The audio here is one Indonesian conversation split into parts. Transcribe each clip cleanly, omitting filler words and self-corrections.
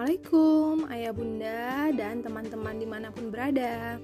Assalamualaikum ayah bunda dan teman-teman dimanapun berada.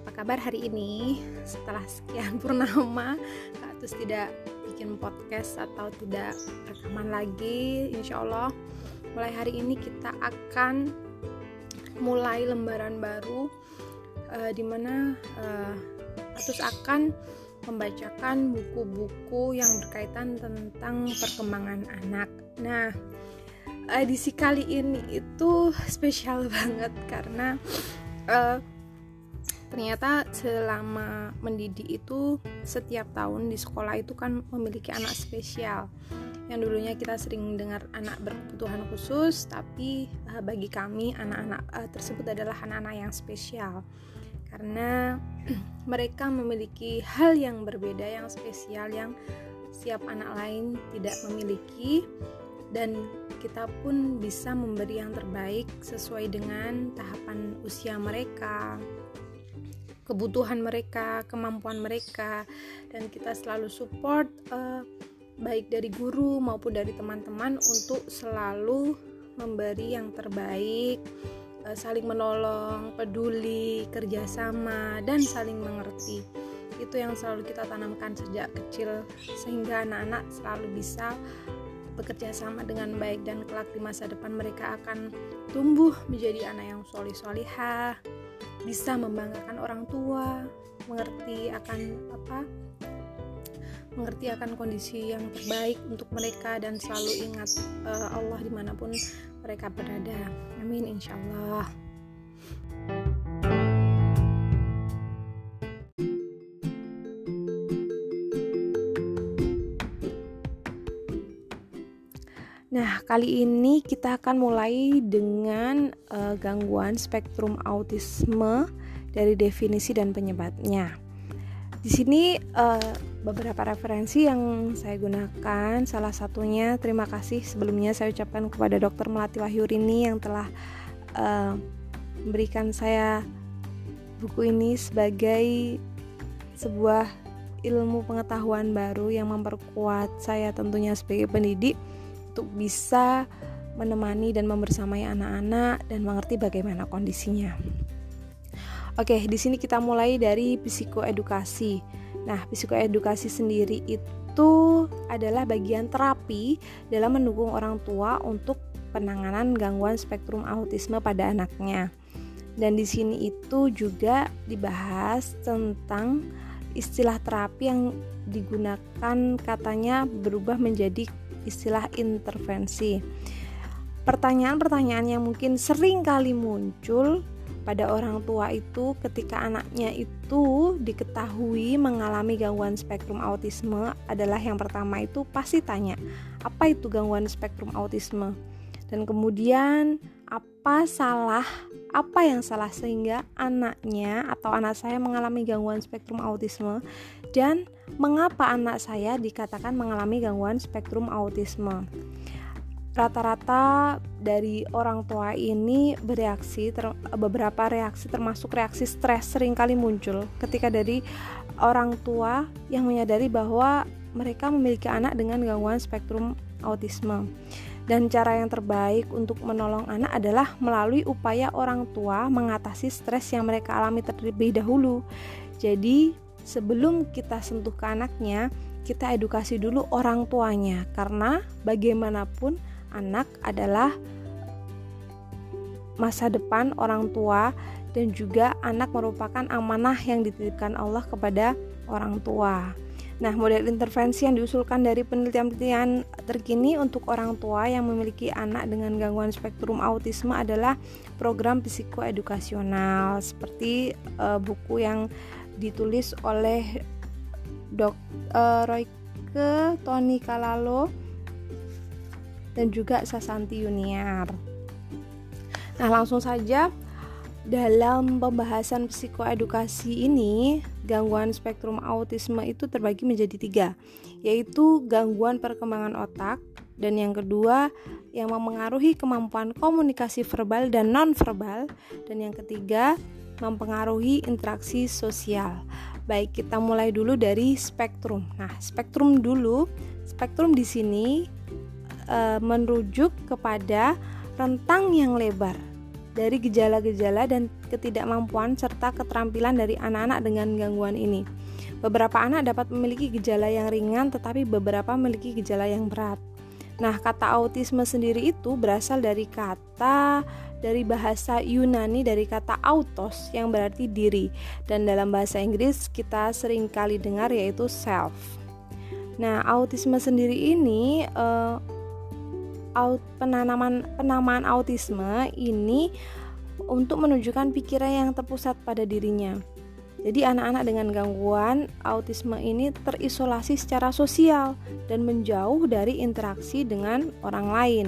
Apa kabar hari ini? Setelah sekian purnama Kak Tus tidak bikin podcast atau tidak rekaman lagi. Insya Allah mulai hari ini kita akan mulai lembaran baru dimana Kak Tus akan membacakan buku-buku yang berkaitan tentang perkembangan anak. Nah, edisi kali ini itu spesial banget karena ternyata selama mendidik itu setiap tahun di sekolah itu kan memiliki anak spesial. Yang dulunya kita sering dengar anak berkebutuhan khusus, tapi bagi kami anak-anak tersebut adalah anak-anak yang spesial karena mereka memiliki hal yang berbeda, yang spesial, yang siap anak lain tidak memiliki, dan kita pun bisa memberi yang terbaik sesuai dengan tahapan usia mereka, kebutuhan mereka, kemampuan mereka, dan kita selalu support baik dari guru maupun dari teman-teman untuk selalu memberi yang terbaik, saling menolong, peduli, kerjasama, dan saling mengerti. Itu yang selalu kita tanamkan sejak kecil sehingga anak-anak selalu bisa bekerja sama dengan baik, dan kelak di masa depan mereka akan tumbuh menjadi anak yang soleh-solehah, bisa membanggakan orang tua, mengerti akan kondisi yang terbaik untuk mereka, dan selalu ingat Allah dimanapun mereka berada. Amin, insyaallah. Nah, kali ini kita akan mulai dengan gangguan spektrum autisme dari definisi dan penyebabnya. Di sini beberapa referensi yang saya gunakan, salah satunya terima kasih sebelumnya saya ucapkan kepada Dr. Melati Wahyurini yang telah memberikan saya buku ini sebagai sebuah ilmu pengetahuan baru yang memperkuat saya tentunya sebagai pendidik untuk bisa menemani dan membersamai anak-anak dan mengerti bagaimana kondisinya. Oke, di sini kita mulai dari psikoedukasi. Nah, psikoedukasi sendiri itu adalah bagian terapi dalam mendukung orang tua untuk penanganan gangguan spektrum autisme pada anaknya. Dan di sini itu juga dibahas tentang istilah terapi yang digunakan katanya berubah menjadi istilah intervensi. Pertanyaan-pertanyaan yang mungkin sering kali muncul pada orang tua itu ketika anaknya itu diketahui mengalami gangguan spektrum autisme adalah yang pertama itu pasti tanya, apa itu gangguan spektrum autisme? Dan kemudian apa yang salah sehingga anaknya atau anak saya mengalami gangguan spektrum autisme, dan mengapa anak saya dikatakan mengalami gangguan spektrum autisme. Rata-rata dari orang tua ini bereaksi, beberapa reaksi termasuk reaksi stres seringkali muncul ketika dari orang tua yang menyadari bahwa mereka memiliki anak dengan gangguan spektrum autisme. Dan cara yang terbaik untuk menolong anak adalah melalui upaya orang tua mengatasi stres yang mereka alami terlebih dahulu. Jadi, sebelum kita sentuh ke anaknya, kita edukasi dulu orang tuanya, karena bagaimanapun anak adalah masa depan orang tua, dan juga anak merupakan amanah yang dititipkan Allah kepada orang tua. Nah, model intervensi yang diusulkan dari penelitian-penelitian terkini untuk orang tua yang memiliki anak dengan gangguan spektrum autisme adalah program psikoedukasional seperti buku yang ditulis oleh Dr. Royke, Tony Kalalo, dan juga Sasanti Yuniar. Nah, langsung saja dalam pembahasan psikoedukasi ini, gangguan spektrum autisme itu terbagi menjadi 3, yaitu gangguan perkembangan otak, dan yang kedua yang memengaruhi kemampuan komunikasi verbal dan non-verbal, dan yang ketiga mempengaruhi interaksi sosial. Baik, kita mulai dulu dari spektrum. Nah, spektrum dulu. Spektrum di sini merujuk kepada rentang yang lebar dari gejala-gejala dan ketidakmampuan serta keterampilan dari anak-anak dengan gangguan ini. Beberapa anak dapat memiliki gejala yang ringan, tetapi beberapa memiliki gejala yang berat. Nah, kata autisme sendiri itu berasal dari bahasa Yunani, dari kata autos yang berarti diri, dan dalam bahasa Inggris kita sering kali dengar yaitu self. Nah, autisme sendiri ini penamaan autisme ini untuk menunjukkan pikiran yang terpusat pada dirinya. Jadi anak-anak dengan gangguan autisme ini terisolasi secara sosial dan menjauh dari interaksi dengan orang lain.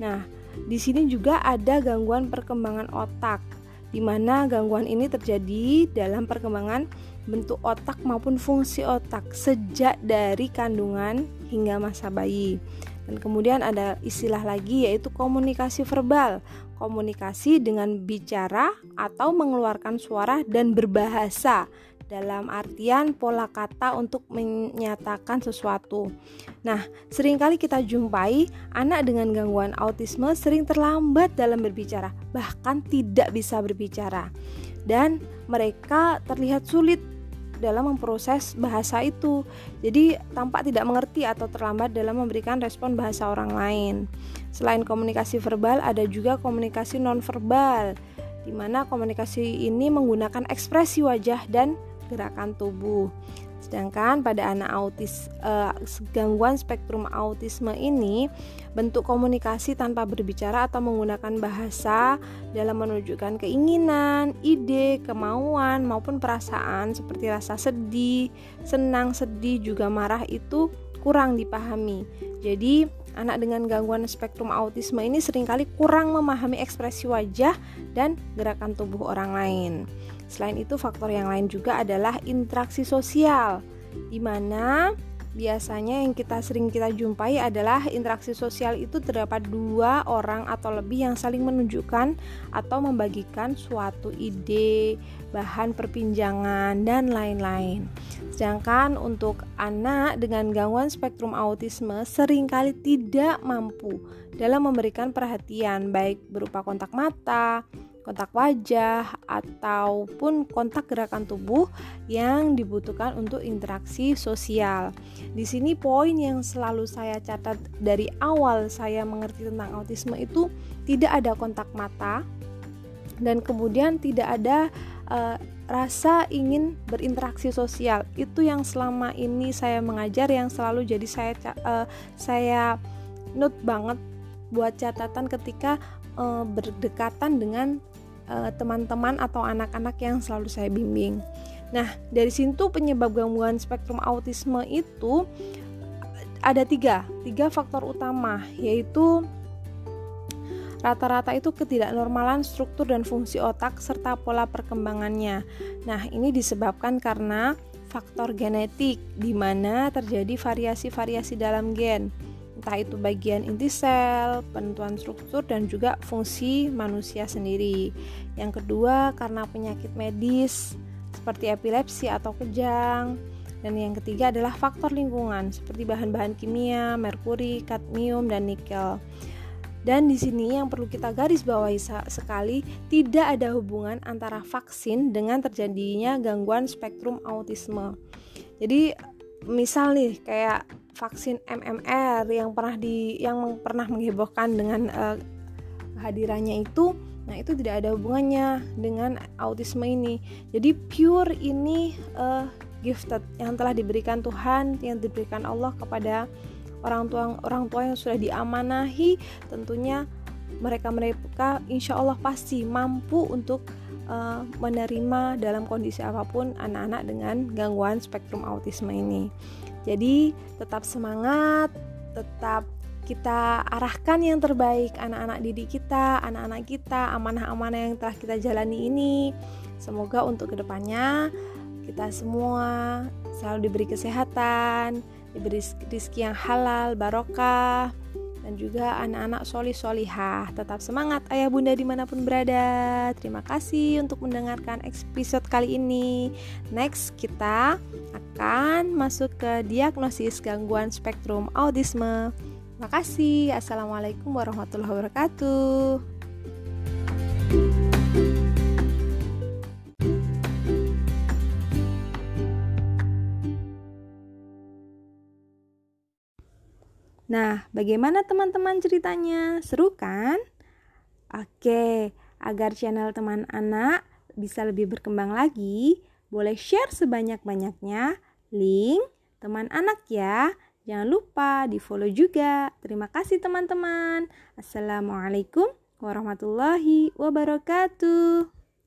Nah, di sini juga ada gangguan perkembangan otak, di mana gangguan ini terjadi dalam perkembangan bentuk otak maupun fungsi otak sejak dari kandungan hingga masa bayi. Dan kemudian ada istilah lagi yaitu komunikasi verbal, komunikasi dengan bicara atau mengeluarkan suara dan berbahasa dalam artian pola kata untuk menyatakan sesuatu. Nah, seringkali kita jumpai anak dengan gangguan autisme sering terlambat dalam berbicara, bahkan tidak bisa berbicara. Dan mereka terlihat sulit dalam memproses bahasa itu, jadi tampak tidak mengerti atau terlambat dalam memberikan respon bahasa orang lain. Selain komunikasi verbal, ada juga komunikasi nonverbal, di mana komunikasi ini menggunakan ekspresi wajah dan gerakan tubuh. Sedangkan pada anak gangguan spektrum autisme ini, bentuk komunikasi tanpa berbicara atau menggunakan bahasa dalam menunjukkan keinginan, ide, kemauan maupun perasaan seperti rasa sedih, senang, sedih, juga marah itu kurang dipahami. Jadi anak dengan gangguan spektrum autisme ini seringkali kurang memahami ekspresi wajah dan gerakan tubuh orang lain. Selain itu, faktor yang lain juga adalah interaksi sosial, di mana biasanya yang kita jumpai adalah interaksi sosial itu terdapat dua orang atau lebih yang saling menunjukkan atau membagikan suatu ide, bahan perbincangan, dan lain-lain. Sedangkan untuk anak dengan gangguan spektrum autisme seringkali tidak mampu dalam memberikan perhatian, baik berupa kontak mata, kontak wajah, ataupun kontak gerakan tubuh yang dibutuhkan untuk interaksi sosial. Di sini poin yang selalu saya catat dari awal saya mengerti tentang autisme itu tidak ada kontak mata dan kemudian tidak ada rasa ingin berinteraksi sosial. Itu yang selama ini saya mengajar, yang selalu jadi saya note banget buat catatan ketika berdekatan dengan teman-teman atau anak-anak yang selalu saya bimbing. Nah, dari sini tuh penyebab gangguan spektrum autisme itu ada tiga faktor utama, yaitu rata-rata itu ketidaknormalan struktur dan fungsi otak serta pola perkembangannya. Nah, ini disebabkan karena faktor genetik, di mana terjadi variasi-variasi dalam gen, entah itu bagian inti sel, penentuan struktur, dan juga fungsi manusia sendiri. Yang kedua, karena penyakit medis seperti epilepsi atau kejang. Dan yang ketiga adalah faktor lingkungan seperti bahan-bahan kimia, merkuri, kadmium, dan nikel. Dan di sini yang perlu kita garis bawahi sekali, tidak ada hubungan antara vaksin dengan terjadinya gangguan spektrum autisme. Jadi misal nih kayak vaksin MMR yang pernah menghebohkan dengan kehadirannya itu, nah itu tidak ada hubungannya dengan autisme ini. Jadi pure ini gifted yang telah diberikan Tuhan, yang diberikan Allah kepada orang tua yang sudah diamanahi, tentunya mereka insya Allah pasti mampu untuk menerima dalam kondisi apapun anak-anak dengan gangguan spektrum autisme ini. Jadi tetap semangat, tetap kita arahkan yang terbaik anak-anak didik kita, anak-anak kita, amanah-amanah yang telah kita jalani ini. Semoga untuk kedepannya kita semua selalu diberi kesehatan, diberi rezeki yang halal, barokah, dan juga anak-anak solih-solihah. Tetap semangat ayah bunda dimanapun berada. Terima kasih untuk mendengarkan episode kali ini. Next, kita akan masuk ke diagnosis gangguan spektrum autisme. Makasih. Assalamualaikum warahmatullahi wabarakatuh. Nah, bagaimana teman-teman ceritanya? Seru kan? Oke, agar channel teman anak bisa lebih berkembang lagi, boleh share sebanyak-banyaknya link teman anak ya. Jangan lupa di-follow juga. Terima kasih teman-teman. Assalamualaikum warahmatullahi wabarakatuh.